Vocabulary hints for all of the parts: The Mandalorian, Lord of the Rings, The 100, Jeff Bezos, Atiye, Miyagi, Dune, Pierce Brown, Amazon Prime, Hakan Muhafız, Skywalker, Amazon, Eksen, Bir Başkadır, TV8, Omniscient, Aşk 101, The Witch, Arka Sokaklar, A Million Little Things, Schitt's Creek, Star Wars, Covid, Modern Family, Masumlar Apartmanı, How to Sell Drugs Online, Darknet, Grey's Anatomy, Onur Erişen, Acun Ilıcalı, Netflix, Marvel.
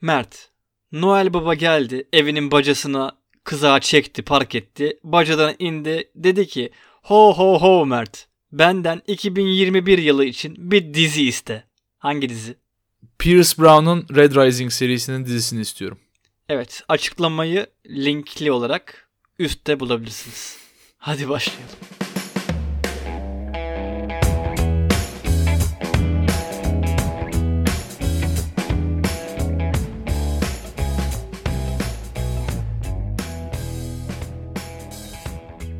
Mert. Noel Baba geldi, evinin bacasına kızağı çekti, park etti. Bacadan indi, dedi ki ho ho ho Mert, benden 2021 yılı için bir dizi iste. Hangi dizi? Pierce Brown'un Red Rising serisinin dizisini istiyorum. Evet, açıklamayı linkli olarak üstte bulabilirsiniz. Hadi başlayalım.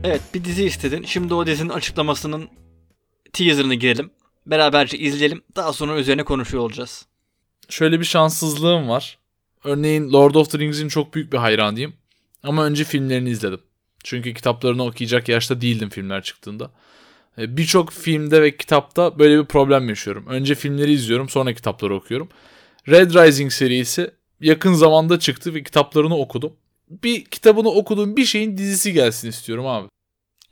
Evet, bir dizi istedin. Şimdi o dizinin açıklamasının teaser'ını girelim. Beraberce izleyelim. Daha sonra üzerine konuşuyor olacağız. Şöyle bir şanssızlığım var. Örneğin Lord of the Rings'in çok büyük bir hayranıyım. Ama önce filmlerini izledim. Çünkü kitaplarını okuyacak yaşta değildim filmler çıktığında. Birçok filmde ve kitapta böyle bir problem yaşıyorum. Önce filmleri izliyorum, sonra kitapları okuyorum. Red Rising serisi yakın zamanda çıktı ve kitaplarını okudum. Bir kitabını okuduğum bir şeyin dizisi gelsin istiyorum abi.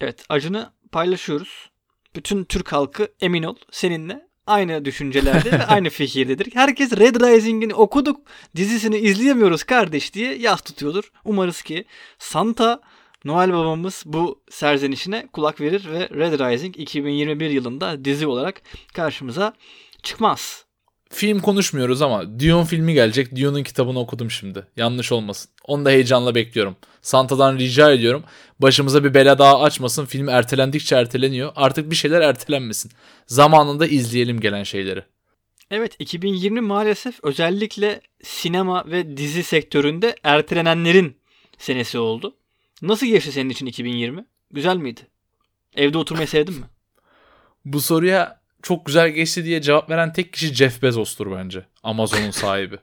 Evet, acını paylaşıyoruz. Bütün Türk halkı emin ol seninle aynı düşüncelerde ve aynı fikirdedir. Herkes Red Rising'ini okuduk, dizisini izleyemiyoruz kardeş diye yas tutuyordur. Umarız ki Santa, Noel babamız bu serzenişine kulak verir ve Red Rising 2021 yılında dizi olarak karşımıza çıkmaz. Film konuşmuyoruz ama Dune filmi gelecek. Dune'un kitabını okudum şimdi. Yanlış olmasın. Onu da heyecanla bekliyorum. Santa'dan rica ediyorum. Başımıza bir bela daha açmasın. Film ertelendikçe erteleniyor. Artık bir şeyler ertelenmesin. Zamanında izleyelim gelen şeyleri. Evet, 2020 maalesef özellikle sinema ve dizi sektöründe ertelenenlerin senesi oldu. Nasıl geçti senin için 2020? Güzel miydi? Evde oturmayı sevdin mi? Bu soruya çok güzel geçti diye cevap veren tek kişi Jeff Bezos'tur bence. Amazon'un sahibi.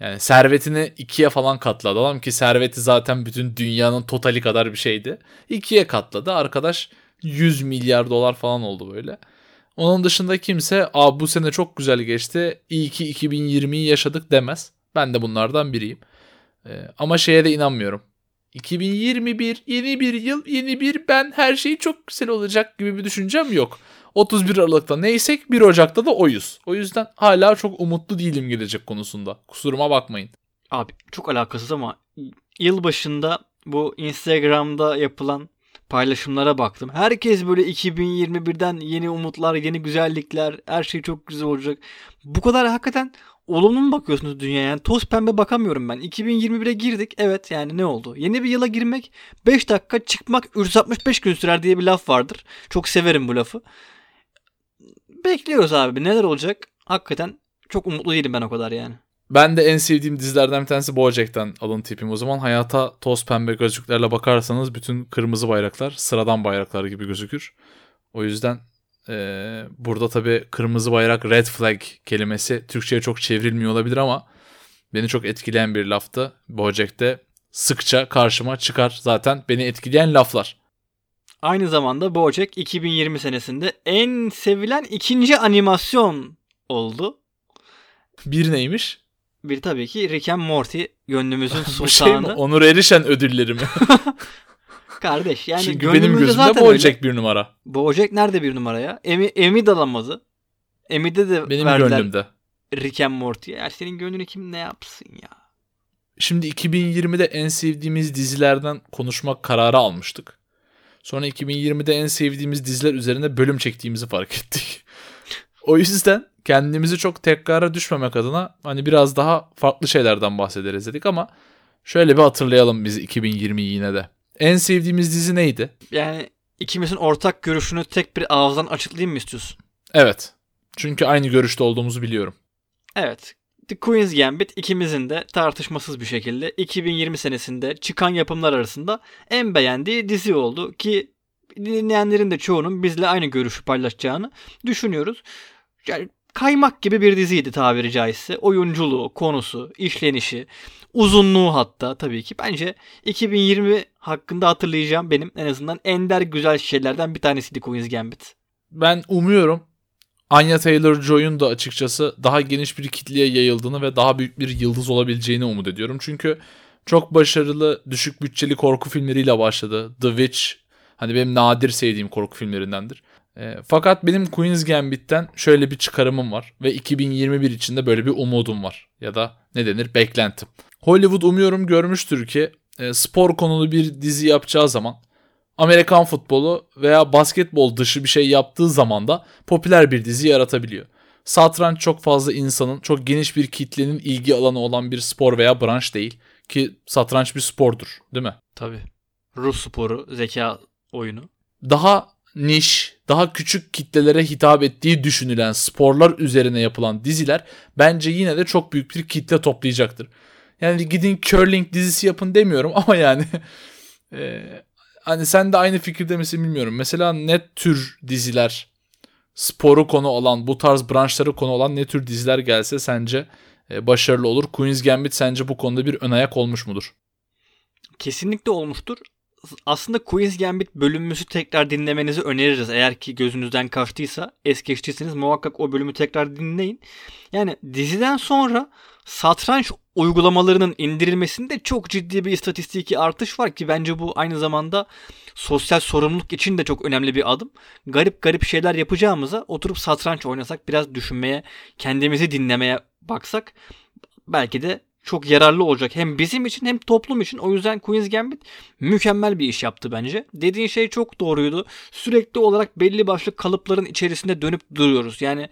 Yani servetini 2'ye falan katladı adam ki serveti zaten bütün dünyanın totali kadar bir şeydi. 2'ye katladı. Arkadaş 100 milyar dolar falan oldu böyle. Onun dışında kimse bu sene çok güzel geçti, İyi ki 2020'yi yaşadık demez. Ben de bunlardan biriyim. Ama şeye de inanmıyorum. 2021 yeni bir yıl, yeni bir ben, her şey çok güzel olacak gibi bir düşüncem yok. 31 Aralık'ta neysek 1 Ocak'ta da oyuz. O yüzden hala çok umutlu değilim gelecek konusunda. Kusuruma bakmayın. Abi çok alakasız ama yıl başında bu Instagram'da yapılan paylaşımlara baktım. Herkes böyle 2021'den yeni umutlar, yeni güzellikler, her şey çok güzel olacak. Bu kadar hakikaten olumlu mu bakıyorsunuz dünyaya? Yani toz pembe bakamıyorum ben. 2021'e girdik. Evet, yani ne oldu? Yeni bir yıla girmek 5 dakika, çıkmak 365 gün sürer diye bir laf vardır. Çok severim bu lafı. Bekliyoruz abi. Neler olacak? Hakikaten çok umutlu değilim ben o kadar yani. Ben de en sevdiğim dizilerden bir tanesi Bojack'ten alıntı yapayım o zaman. Hayata toz pembe gözlüklerle bakarsanız bütün kırmızı bayraklar sıradan bayraklar gibi gözükür. O yüzden burada tabii kırmızı bayrak, red flag kelimesi Türkçe'ye çok çevrilmiyor olabilir ama beni çok etkileyen bir laftı. Bojack'te sıkça karşıma çıkar zaten beni etkileyen laflar. Aynı zamanda Bojack 2020 senesinde en sevilen ikinci animasyon oldu. Bir neymiş? Bir tabii ki Rick and Morty, gönlümüzün sultanı. Onur Erişen ödülleri mi? Kardeş yani çünkü benim gözümde Bojack bir numara. Bojack nerede bir numara ya? Emmy de alamadı. Emmy'de de benim verdiler gönlümde. Rick and Morty. Ya senin gönlünü kim ne yapsın ya? Şimdi 2020'de en sevdiğimiz dizilerden konuşmak kararı almıştık. Sonra 2020'de en sevdiğimiz diziler üzerine bölüm çektiğimizi fark ettik. O yüzden kendimizi çok tekrara düşmemek adına hani biraz daha farklı şeylerden bahsederiz dedik ama şöyle bir hatırlayalım biz 2020'yi yine de. En sevdiğimiz dizi neydi? Yani ikimizin ortak görüşünü tek bir ağızdan açıklayayım mı istiyorsun? Evet. Çünkü aynı görüşte olduğumuzu biliyorum. Evet. The Queen's Gambit ikimizin de tartışmasız bir şekilde 2020 senesinde çıkan yapımlar arasında en beğendiği dizi oldu ki dinleyenlerin de çoğunun bizle aynı görüşü paylaşacağını düşünüyoruz. Yani kaymak gibi bir diziydi tabiri caizse. Oyunculuğu, konusu, işlenişi, uzunluğu hatta tabii ki. Bence 2020 hakkında hatırlayacağım benim en azından ender güzel şeylerden bir tanesiydi Queen's Gambit. Ben umuyorum Anya Taylor-Joy'un da açıkçası daha geniş bir kitleye yayıldığını ve daha büyük bir yıldız olabileceğini umut ediyorum. Çünkü çok başarılı düşük bütçeli korku filmleriyle başladı. The Witch hani benim nadir sevdiğim korku filmlerindendir. Fakat benim Queen's Gambit'ten şöyle bir çıkarımım var ve 2021 için de böyle bir umudum var ya da ne denir beklentim. Hollywood umuyorum görmüştür ki spor konulu bir dizi yapacağı zaman Amerikan futbolu veya basketbol dışı bir şey yaptığı zaman da popüler bir dizi yaratabiliyor. Satranç çok fazla insanın, çok geniş bir kitlenin ilgi alanı olan bir spor veya branş değil ki satranç bir spordur, değil mi? Tabii. Ruh sporu, zeka oyunu. Daha niş, daha küçük kitlelere hitap ettiği düşünülen sporlar üzerine yapılan diziler bence yine de çok büyük bir kitle toplayacaktır. Yani gidin curling dizisi yapın demiyorum ama yani hani sen de aynı fikirde misin bilmiyorum. Mesela ne tür diziler, sporu konu olan, bu tarz branşları konu olan ne tür diziler gelse sence başarılı olur? Queen's Gambit sence bu konuda bir önayak olmuş mudur? Kesinlikle olmuştur. Aslında Queen's Gambit bölümümüzü tekrar dinlemenizi öneririz. Eğer ki gözünüzden kaçtıysa, es geçtiyseniz muhakkak o bölümü tekrar dinleyin. Yani diziden sonra satranç uygulamalarının indirilmesinde çok ciddi bir istatistiki artış var ki bence bu aynı zamanda sosyal sorumluluk için de çok önemli bir adım. Garip garip şeyler yapacağımıza oturup satranç oynasak, biraz düşünmeye, kendimizi dinlemeye baksak belki de çok yararlı olacak. Hem bizim için hem toplum için. O yüzden Queen's Gambit mükemmel bir iş yaptı bence. Dediğin şey çok doğruydu. Sürekli olarak belli başlı kalıpların içerisinde dönüp duruyoruz. Yani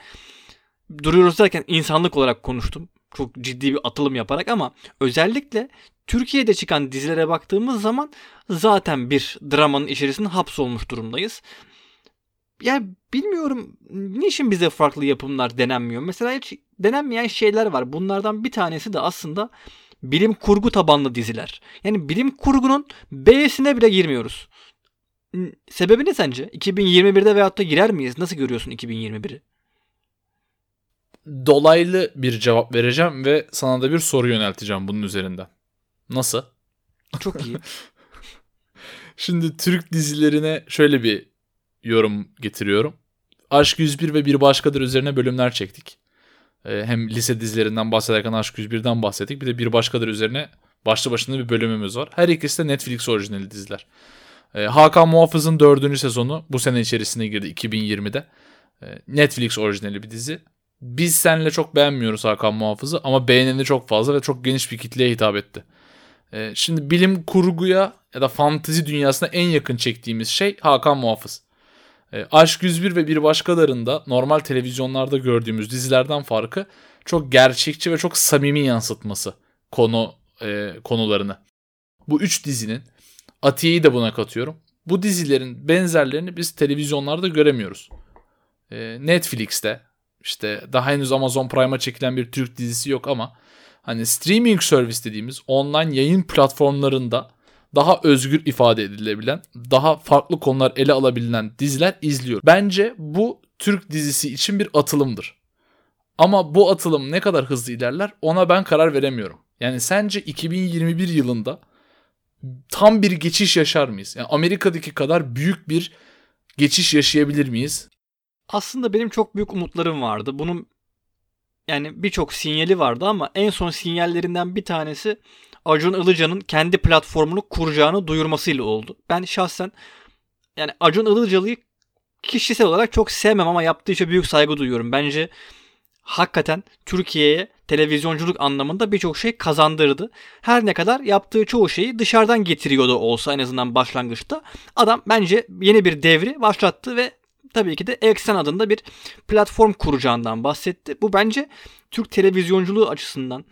duruyoruz derken insanlık olarak konuştum. Çok ciddi bir atılım yaparak ama özellikle Türkiye'de çıkan dizilere baktığımız zaman zaten bir dramanın içerisinde hapsolmuş durumdayız. Yani bilmiyorum niçin bize farklı yapımlar denenmiyor. Mesela hiç denenmeyen şeyler var. Bunlardan bir tanesi de aslında bilim kurgu tabanlı diziler. Yani bilim kurgunun B'sine bile girmiyoruz. Sebebi ne sence? 2021'de veyahut da girer miyiz? Nasıl görüyorsun 2021'i? Dolaylı bir cevap vereceğim ve sana da bir soru yönelteceğim bunun üzerinden. Nasıl? Çok iyi. Şimdi Türk dizilerine şöyle bir yorum getiriyorum. Aşk 101 ve Bir Başkadır üzerine bölümler çektik. Hem lise dizilerinden bahsederken Aşk 101'den bahsettik. Bir de Bir Başkadır üzerine başlı başına bir bölümümüz var. Her ikisi de Netflix orijinali diziler. Hakan Muhafız'ın 4. sezonu bu sene içerisine girdi 2020'de. Netflix orijinali bir dizi. Biz seninle çok beğenmiyoruz Hakan Muhafız'ı ama beğeneni çok fazla ve çok geniş bir kitleye hitap etti. Şimdi bilim kurguya ya da fantezi dünyasına en yakın çektiğimiz şey Hakan Muhafız. Aşk 101 ve Bir Başkalarında normal televizyonlarda gördüğümüz dizilerden farkı çok gerçekçi ve çok samimi yansıtması konularını. Bu üç dizinin, Atiye'yi de buna katıyorum. Bu dizilerin benzerlerini biz televizyonlarda göremiyoruz. Netflix'te işte daha henüz Amazon Prime'a çekilen bir Türk dizisi yok ama hani streaming servis dediğimiz online yayın platformlarında daha özgür ifade edilebilen, daha farklı konular ele alabilen diziler izliyor. Bence bu Türk dizisi için bir atılımdır. Ama bu atılım ne kadar hızlı ilerler ona ben karar veremiyorum. Yani sence 2021 yılında tam bir geçiş yaşar mıyız? Yani Amerika'daki kadar büyük bir geçiş yaşayabilir miyiz? Aslında benim çok büyük umutlarım vardı. Bunun yani birçok sinyali vardı ama en son sinyallerinden bir tanesi Acun Ilıcalı'nın kendi platformunu kuracağını duyurmasıyla oldu. Ben şahsen yani Acun Ilıcalı'yı kişisel olarak çok sevmem ama yaptığı işe büyük saygı duyuyorum. Bence hakikaten Türkiye'ye televizyonculuk anlamında birçok şey kazandırdı. Her ne kadar yaptığı çoğu şeyi dışarıdan getiriyordu olsa en azından başlangıçta. Adam bence yeni bir devri başlattı ve tabii ki de Eksen adında bir platform kuracağından bahsetti. Bu bence Türk televizyonculuğu açısından,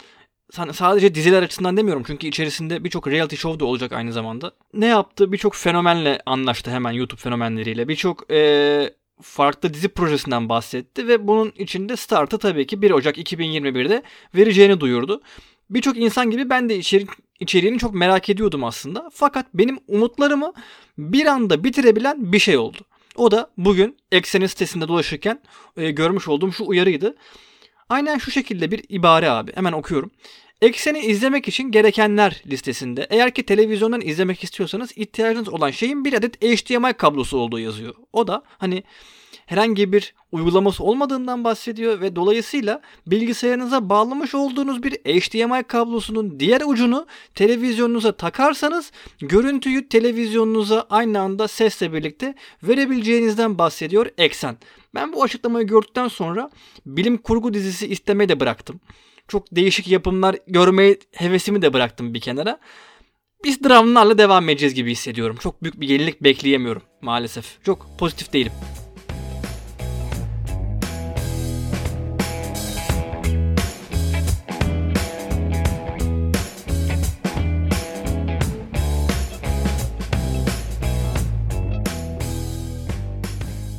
sadece diziler açısından demiyorum çünkü içerisinde birçok reality show da olacak aynı zamanda. Ne yaptı? Birçok fenomenle anlaştı, hemen YouTube fenomenleriyle. Birçok farklı dizi projesinden bahsetti ve bunun içinde startı tabii ki 1 Ocak 2021'de vereceğini duyurdu. Birçok insan gibi ben de içeriğini çok merak ediyordum aslında. Fakat benim umutlarımı bir anda bitirebilen bir şey oldu. O da bugün Eksen'in sitesinde dolaşırken görmüş olduğum şu uyarıydı. Aynen şu şekilde bir ibare abi. Hemen okuyorum. Eksen'i izlemek için gerekenler listesinde eğer ki televizyondan izlemek istiyorsanız ihtiyacınız olan şeyin bir adet HDMI kablosu olduğu yazıyor. O da hani herhangi bir uygulaması olmadığından bahsediyor ve dolayısıyla bilgisayarınıza bağlamış olduğunuz bir HDMI kablosunun diğer ucunu televizyonunuza takarsanız görüntüyü televizyonunuza aynı anda sesle birlikte verebileceğinizden bahsediyor Eksen. Ben bu açıklamayı gördükten sonra bilim kurgu dizisi istemeyi de bıraktım. Çok değişik yapımlar görmeye hevesimi de bıraktım bir kenara. Biz dramlarla devam edeceğiz gibi hissediyorum. Çok büyük bir yenilik bekleyemiyorum maalesef. Çok pozitif değilim.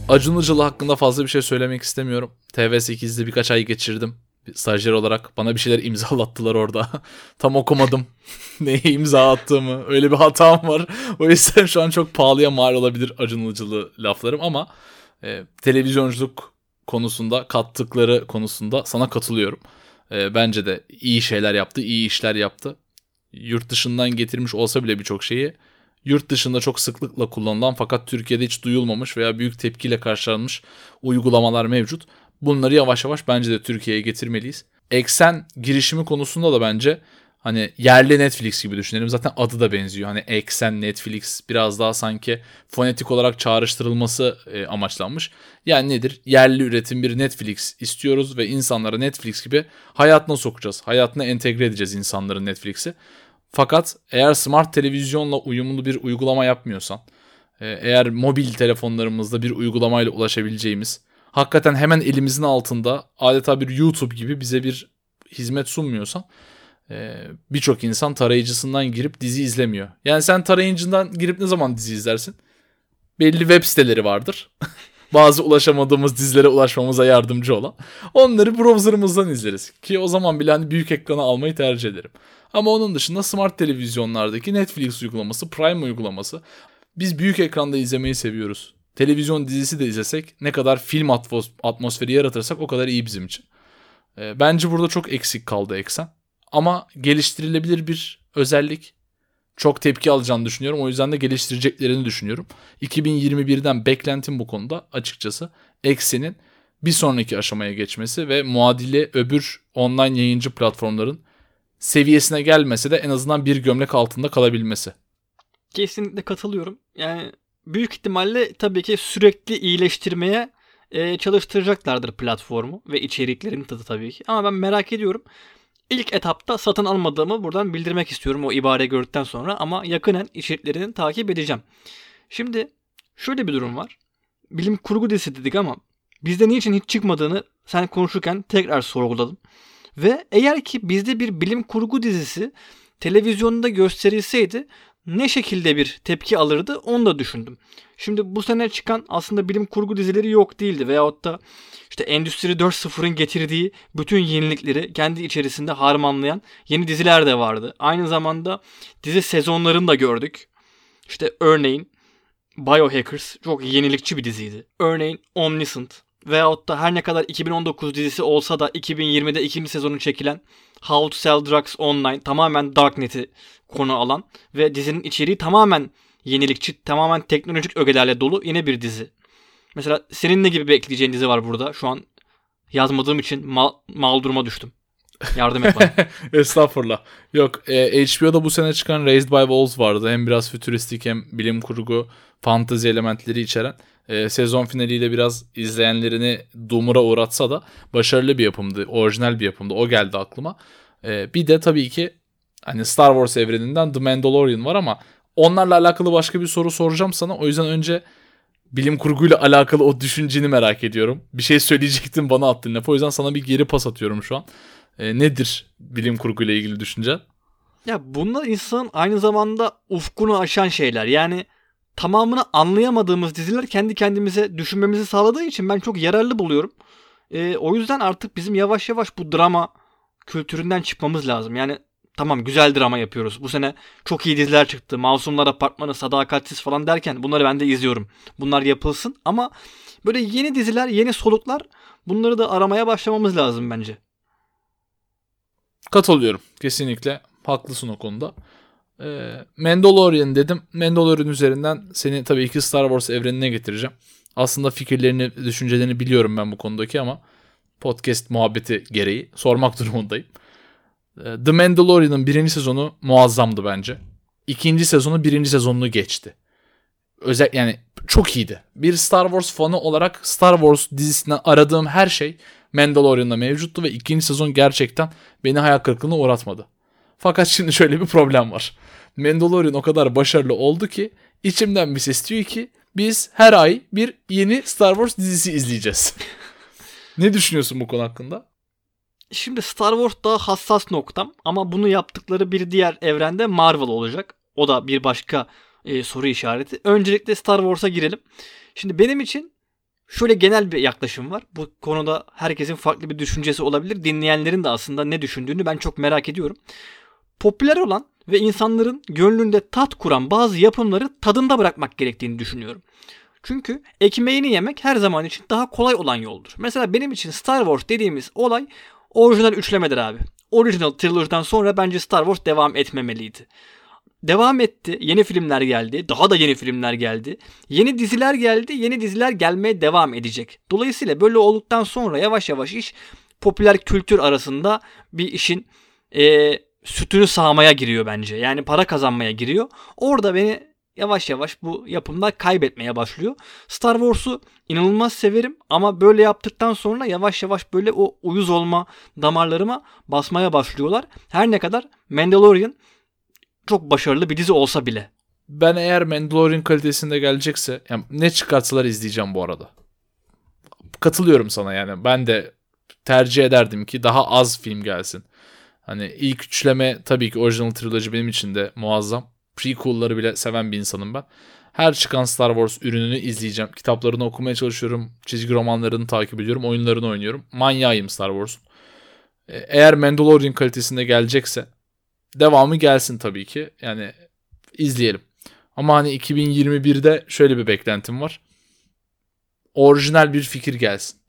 Acun Ilıcalı hakkında fazla bir şey söylemek istemiyorum. TV8'de birkaç ay geçirdim. Stajyer olarak bana bir şeyler imzalattılar orada. Tam okumadım neye imza attığımı. Öyle bir hatam var. O yüzden şu an çok pahalıya mal olabilir Acun Ilıcalı laflarım ama televizyonculuk konusunda kattıkları konusunda sana katılıyorum. Bence de iyi şeyler yaptı, iyi işler yaptı. Yurt dışından getirmiş olsa bile birçok şeyi yurt dışında çok sıklıkla kullanılan fakat Türkiye'de hiç duyulmamış veya büyük tepkiyle karşılanmış uygulamalar mevcut. Bunları yavaş yavaş bence de Türkiye'ye getirmeliyiz. Eksen girişimi konusunda da bence hani yerli Netflix gibi düşünelim. Zaten adı da benziyor. Hani Eksen, Netflix biraz daha sanki fonetik olarak çağrıştırılması amaçlanmış. Yani nedir? Yerli üretim bir Netflix istiyoruz ve insanlara Netflix gibi hayatına sokacağız. Hayatına entegre edeceğiz insanların Netflix'i. Fakat eğer smart televizyonla uyumlu bir uygulama yapmıyorsan, eğer mobil telefonlarımızda bir uygulamayla ulaşabileceğimiz, hakikaten hemen elimizin altında adeta bir YouTube gibi bize bir hizmet sunmuyorsan birçok insan tarayıcısından girip dizi izlemiyor. Yani sen tarayıcından girip ne zaman dizi izlersin? Belli web siteleri vardır. Bazı ulaşamadığımız dizilere ulaşmamıza yardımcı olan. Onları browserımızdan izleriz. Ki o zaman bile hani büyük ekrana almayı tercih ederim. Ama onun dışında smart televizyonlardaki Netflix uygulaması, Prime uygulaması. Biz büyük ekranda izlemeyi seviyoruz. Televizyon dizisi de izlesek ne kadar film atmosferi yaratırsak o kadar iyi bizim için. Bence burada çok eksik kaldı Eksen. Ama geliştirilebilir bir özellik. Çok tepki alacağını düşünüyorum. O yüzden de geliştireceklerini düşünüyorum. 2021'den beklentim bu konuda açıkçası Eksen'in bir sonraki aşamaya geçmesi ve muadili öbür online yayıncı platformların seviyesine gelmese de en azından bir gömlek altında kalabilmesi. Kesinlikle katılıyorum. Yani büyük ihtimalle tabii ki sürekli iyileştirmeye çalıştıracaklardır platformu ve içeriklerini tabii ki. Ama ben merak ediyorum. İlk etapta satın almadığımı buradan bildirmek istiyorum o ibareyi gördükten sonra ama yakınen içeriklerini takip edeceğim. Şimdi şöyle bir durum var. Bilim kurgu dizisi dedik ama bizde niçin hiç çıkmadığını sen konuşurken tekrar sorguladım. Ve eğer ki bizde bir bilim kurgu dizisi televizyonda gösterilseydi ne şekilde bir tepki alırdı onu da düşündüm. Şimdi bu sene çıkan aslında bilim kurgu dizileri yok değildi. Veyahut da işte Endüstri 4.0'ın getirdiği bütün yenilikleri kendi içerisinde harmanlayan yeni diziler de vardı. Aynı zamanda dizi sezonlarını da gördük. İşte örneğin Biohackers çok yenilikçi bir diziydi. Örneğin Omniscient veyahut da her ne kadar 2019 dizisi olsa da 2020'de ikinci sezonu çekilen How to Sell Drugs Online tamamen Darknet'i konu alan ve dizinin içeriği tamamen yenilikçi, tamamen teknolojik ögelerle dolu yine bir dizi. Mesela senin ne gibi bekleyeceğin dizi var burada? Şu an yazmadığım için mal duruma düştüm. Yardım et bana. Estağfurullah. Yok, HBO'da bu sene çıkan Raised by Wolves vardı. Hem biraz fütüristik hem bilim kurgu, fantezi elementleri içeren. Sezon finaliyle biraz izleyenlerini dumura uğratsa da başarılı bir yapımdı. Orijinal bir yapımdı. O geldi aklıma. Bir de tabii ki hani Star Wars evreninden The Mandalorian var ama onlarla alakalı başka bir soru soracağım sana. O yüzden önce bilim kurguyla alakalı o düşünceni merak ediyorum. Bir şey söyleyecektin bana attın lafı. O yüzden sana bir geri pas atıyorum şu an. Nedir bilim kurguyla ilgili düşüncen? Ya bunlar insanın aynı zamanda ufkunu aşan şeyler. Yani tamamını anlayamadığımız diziler kendi kendimize düşünmemizi sağladığı için ben çok yararlı buluyorum. O yüzden artık bizim yavaş yavaş bu drama kültüründen çıkmamız lazım. Yani tamam güzel drama yapıyoruz. Bu sene çok iyi diziler çıktı. Masumlar Apartmanı, Sadakatsiz falan derken bunları ben de izliyorum. Bunlar yapılsın ama böyle yeni diziler, yeni soluklar bunları da aramaya başlamamız lazım bence. Katılıyorum. Kesinlikle haklısın o konuda. Mandalorian dedim. Mandalorian üzerinden seni tabii ki Star Wars evrenine getireceğim. Aslında fikirlerini, düşüncelerini biliyorum ben bu konudaki ama podcast muhabbeti gereği sormak durumundayım. The Mandalorian'ın birinci sezonu muazzamdı bence. İkinci sezonu birinci sezonunu geçti. Özellikle yani çok iyiydi. Bir Star Wars fanı olarak Star Wars dizisinden aradığım her şey Mandalorian'da mevcuttu ve ikinci sezon gerçekten beni hayal kırıklığına uğratmadı. Fakat şimdi şöyle bir problem var. Mandalorian o kadar başarılı oldu ki içimden bir ses diyor ki biz her ay bir yeni Star Wars dizisi izleyeceğiz. Ne düşünüyorsun bu konu hakkında? Şimdi Star Wars daha hassas noktam ama bunu yaptıkları bir diğer evrende Marvel olacak. O da bir başka soru işareti. Öncelikle Star Wars'a girelim. Şimdi benim için şöyle genel bir yaklaşım var. Bu konuda herkesin farklı bir düşüncesi olabilir. Dinleyenlerin de aslında ne düşündüğünü ben çok merak ediyorum. Popüler olan ve insanların gönlünde tat kuran bazı yapımları tadında bırakmak gerektiğini düşünüyorum. Çünkü ekmeğini yemek her zaman için daha kolay olan yoldur. Mesela benim için Star Wars dediğimiz olay orijinal üçlemedir abi. Original Trilogy'den sonra bence Star Wars devam etmemeliydi. Devam etti. Yeni filmler geldi. Daha da yeni filmler geldi. Yeni diziler geldi. Yeni diziler gelmeye devam edecek. Dolayısıyla böyle olduktan sonra yavaş yavaş iş popüler kültür arasında bir işin sütünü sağmaya giriyor bence. Yani para kazanmaya giriyor. Orada beni yavaş yavaş bu yapımlar kaybetmeye başlıyor. Star Wars'u inanılmaz severim ama böyle yaptıktan sonra yavaş yavaş böyle o uyuz olma damarlarıma basmaya başlıyorlar. Her ne kadar Mandalorian çok başarılı bir dizi olsa bile. Ben eğer Mandalorian kalitesinde gelecekse yani ne çıkartsalar izleyeceğim bu arada. Katılıyorum sana yani. Ben de tercih ederdim ki daha az film gelsin. Hani ilk üçleme tabii ki orijinal trilogy benim için de muazzam. Prequel'ları bile seven bir insanım ben. Her çıkan Star Wars ürününü izleyeceğim. Kitaplarını okumaya çalışıyorum. Çizgi romanlarını takip ediyorum. Oyunlarını oynuyorum. Manyağıyım Star Wars'un. Eğer Mandalorian kalitesinde gelecekse devamı gelsin tabii ki. Yani izleyelim. Ama hani 2021'de şöyle bir beklentim var. Orijinal bir fikir gelsin.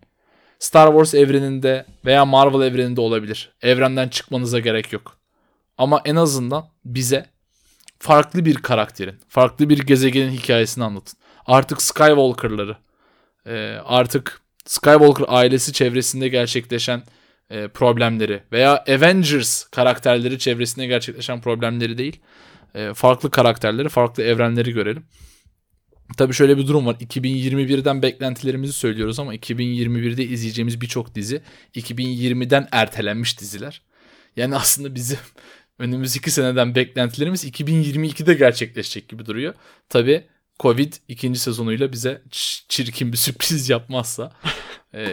Star Wars evreninde veya Marvel evreninde olabilir. Evrenden çıkmanıza gerek yok. Ama en azından bize farklı bir karakterin, farklı bir gezegenin hikayesini anlatın. Artık Skywalker'ları, artık Skywalker ailesi çevresinde gerçekleşen problemleri veya Avengers karakterleri çevresinde gerçekleşen problemleri değil, farklı karakterleri, farklı evrenleri görelim. Tabii şöyle bir durum var. 2021'den beklentilerimizi söylüyoruz ama 2021'de izleyeceğimiz birçok dizi 2020'den ertelenmiş diziler. Yani aslında bizim önümüzdeki seneden beklentilerimiz 2022'de gerçekleşecek gibi duruyor. Tabii Covid ikinci sezonuyla bize çirkin bir sürpriz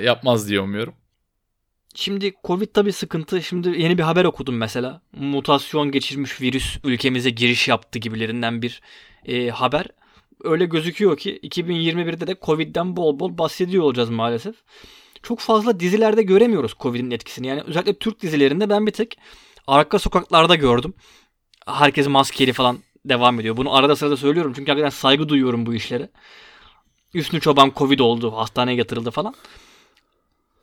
yapmaz diye umuyorum. Şimdi Covid tabii sıkıntı. Şimdi yeni bir haber okudum mesela. Mutasyon geçirmiş virüs ülkemize giriş yaptı gibilerinden bir haber. Öyle gözüküyor ki 2021'de de Covid'den bol bol bahsediyor olacağız maalesef. Çok fazla dizilerde göremiyoruz Covid'in etkisini. Yani özellikle Türk dizilerinde ben bir tek arka sokaklarda gördüm. Herkes maskeli falan devam ediyor. Bunu arada sırada söylüyorum çünkü hakikaten saygı duyuyorum bu işlere. Üstünü çoban Covid oldu, hastaneye yatırıldı falan.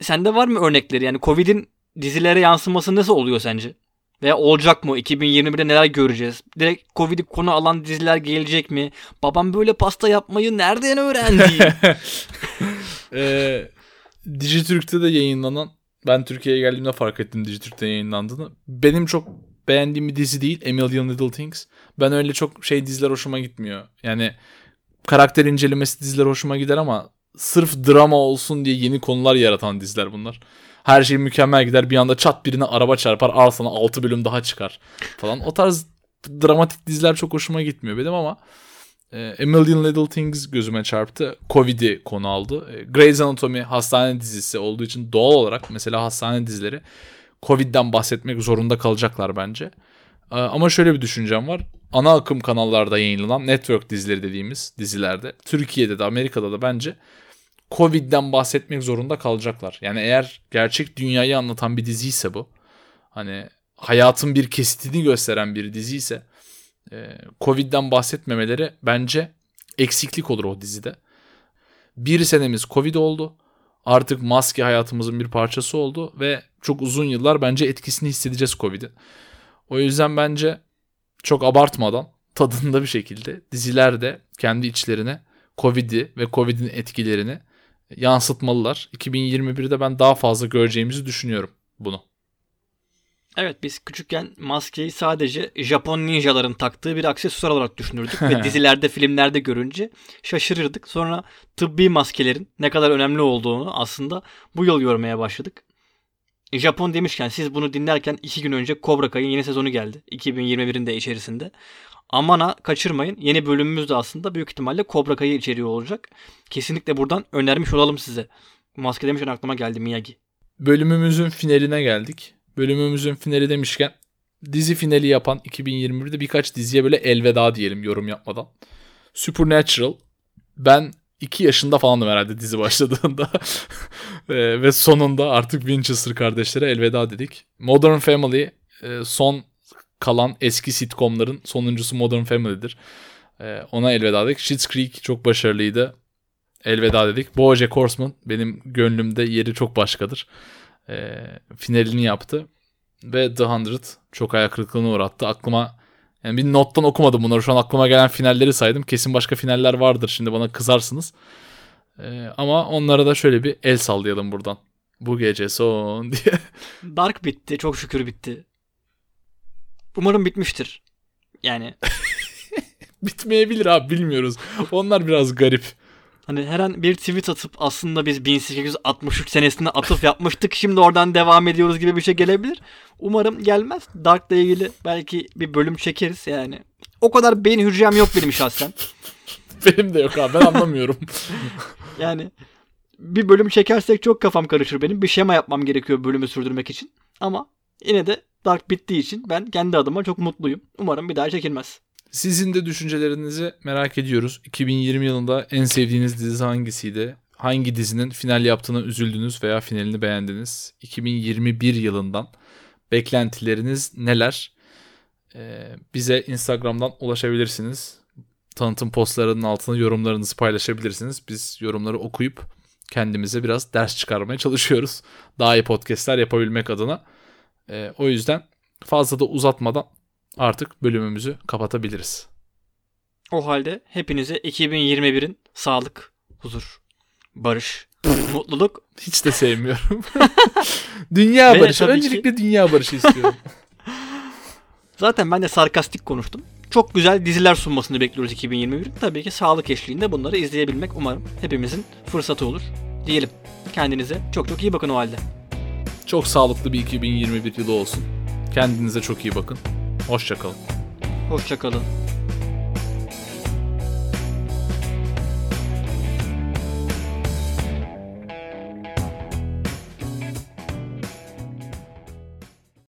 Sende var mı örnekleri? Yani Covid'in dizilere yansıması nasıl oluyor sence? Veya olacak mı? 2021'de neler göreceğiz? Direkt Covid'i konu alan diziler gelecek mi? Babam böyle pasta yapmayı nereden öğrendi? Digitürk'te de yayınlanan, ben Türkiye'ye geldiğimde fark ettim Digitürk'te yayınlandığını. Benim çok beğendiğim bir dizi değil. A Million Little Things. Ben öyle çok diziler hoşuma gitmiyor. Yani karakter incelemesi diziler hoşuma gider ama sırf drama olsun diye yeni konular yaratan diziler bunlar. Her şey mükemmel gider. Bir anda çat birine araba çarpar. Arsana 6 bölüm daha çıkar falan. O tarz dramatik diziler çok hoşuma gitmiyor benim ama A Million Little Things gözüme çarptı. Covid'i konu aldı. Grey's Anatomy hastane dizisi olduğu için doğal olarak mesela hastane dizileri Covid'den bahsetmek zorunda kalacaklar bence. Ama şöyle bir düşüncem var. Ana akım kanallarda yayınlanan network dizileri dediğimiz dizilerde Türkiye'de de Amerika'da da bence Covid'den bahsetmek zorunda kalacaklar. Yani eğer gerçek dünyayı anlatan bir diziyse bu. Hani hayatın bir kesitini gösteren bir diziyse Covid'den bahsetmemeleri bence eksiklik olur o dizide. Bir senemiz Covid oldu. Artık maske hayatımızın bir parçası oldu ve çok uzun yıllar bence etkisini hissedeceğiz Covid'in. O yüzden bence çok abartmadan tadında bir şekilde diziler de kendi içlerine Covid'i ve Covid'in etkilerini yansıtmalılar. 2021'de ben daha fazla göreceğimizi düşünüyorum bunu. Evet, biz küçükken maskeyi sadece Japon ninjaların taktığı bir aksesuar olarak düşünürdük ve dizilerde, filmlerde görünce şaşırırdık. Sonra tıbbi maskelerin ne kadar önemli olduğunu aslında bu yıl görmeye başladık. Japon demişken, siz bunu dinlerken 2 gün önce Cobra Kai'nin yeni sezonu geldi. 2021'in de içerisinde. Aman ha, kaçırmayın. Yeni bölümümüz de aslında büyük ihtimalle Cobra Kai'yi içeriyor olacak. Kesinlikle buradan önermiş olalım size. Maske demişken aklıma geldi Miyagi. Bölümümüzün finaline geldik. Bölümümüzün finali demişken, dizi finali yapan 2021'de birkaç diziye böyle elveda diyelim yorum yapmadan. Supernatural. Ben 2 yaşında falandım herhalde dizi başladığında. Ve sonunda artık Winchester kardeşlere elveda dedik. Modern Family, son kalan eski sitcomların sonuncusu Modern Family'dir. Ona elveda dedik. Schitt's Creek çok başarılıydı. Elveda dedik. Bojack Horseman benim gönlümde yeri çok başkadır. Finalini yaptı. Ve The 100 çok ayak kırıklığına uğrattı. Aklıma, yani bir nottan okumadım bunları. Şu an aklıma gelen finalleri saydım. Kesin başka finaller vardır. Şimdi bana kızarsınız. Ama onlara da şöyle bir el sallayalım buradan. Bu gece son diye. Dark bitti. Çok şükür bitti. Umarım bitmiştir. Yani. Bitmeyebilir abi, bilmiyoruz. Onlar biraz garip. Hani her an bir tweet atıp aslında biz 1863 senesinde atıf yapmıştık. Şimdi oradan devam ediyoruz gibi bir şey gelebilir. Umarım gelmez. Dark'la ilgili belki bir bölüm çekeriz yani. O kadar beyin hürcem yok benim şahsen. Benim de yok abi, ben anlamıyorum. Yani bir bölüm çekersek çok kafam karışır benim. Bir şema yapmam gerekiyor bölümü sürdürmek için. Ama yine de Dark bittiği için ben kendi adıma çok mutluyum. Umarım bir daha çekilmez. Sizin de düşüncelerinizi merak ediyoruz. 2020 yılında en sevdiğiniz dizi hangisiydi? Hangi dizinin final yaptığına üzüldünüz veya finalini beğendiniz? 2021 yılından beklentileriniz neler? Bize Instagram'dan ulaşabilirsiniz. Tanıtım postlarının altına yorumlarınızı paylaşabilirsiniz. Biz yorumları okuyup kendimize biraz ders çıkarmaya çalışıyoruz. Daha iyi podcastler yapabilmek adına. O yüzden fazla da uzatmadan artık bölümümüzü kapatabiliriz. O halde hepinize 2021'in sağlık, huzur, barış, mutluluk. Hiç de sevmiyorum. Dünya barışı. Öncelikle dünya barışı istiyorum. Zaten ben de sarkastik konuştum. Çok güzel diziler sunmasını bekliyoruz 2021. Tabii ki sağlık eşliğinde bunları izleyebilmek umarım hepimizin fırsatı olur diyelim. Kendinize çok çok iyi bakın o halde. Çok sağlıklı bir 2021 yılı olsun. Kendinize çok iyi bakın. Hoşça kalın. Hoşça kalın.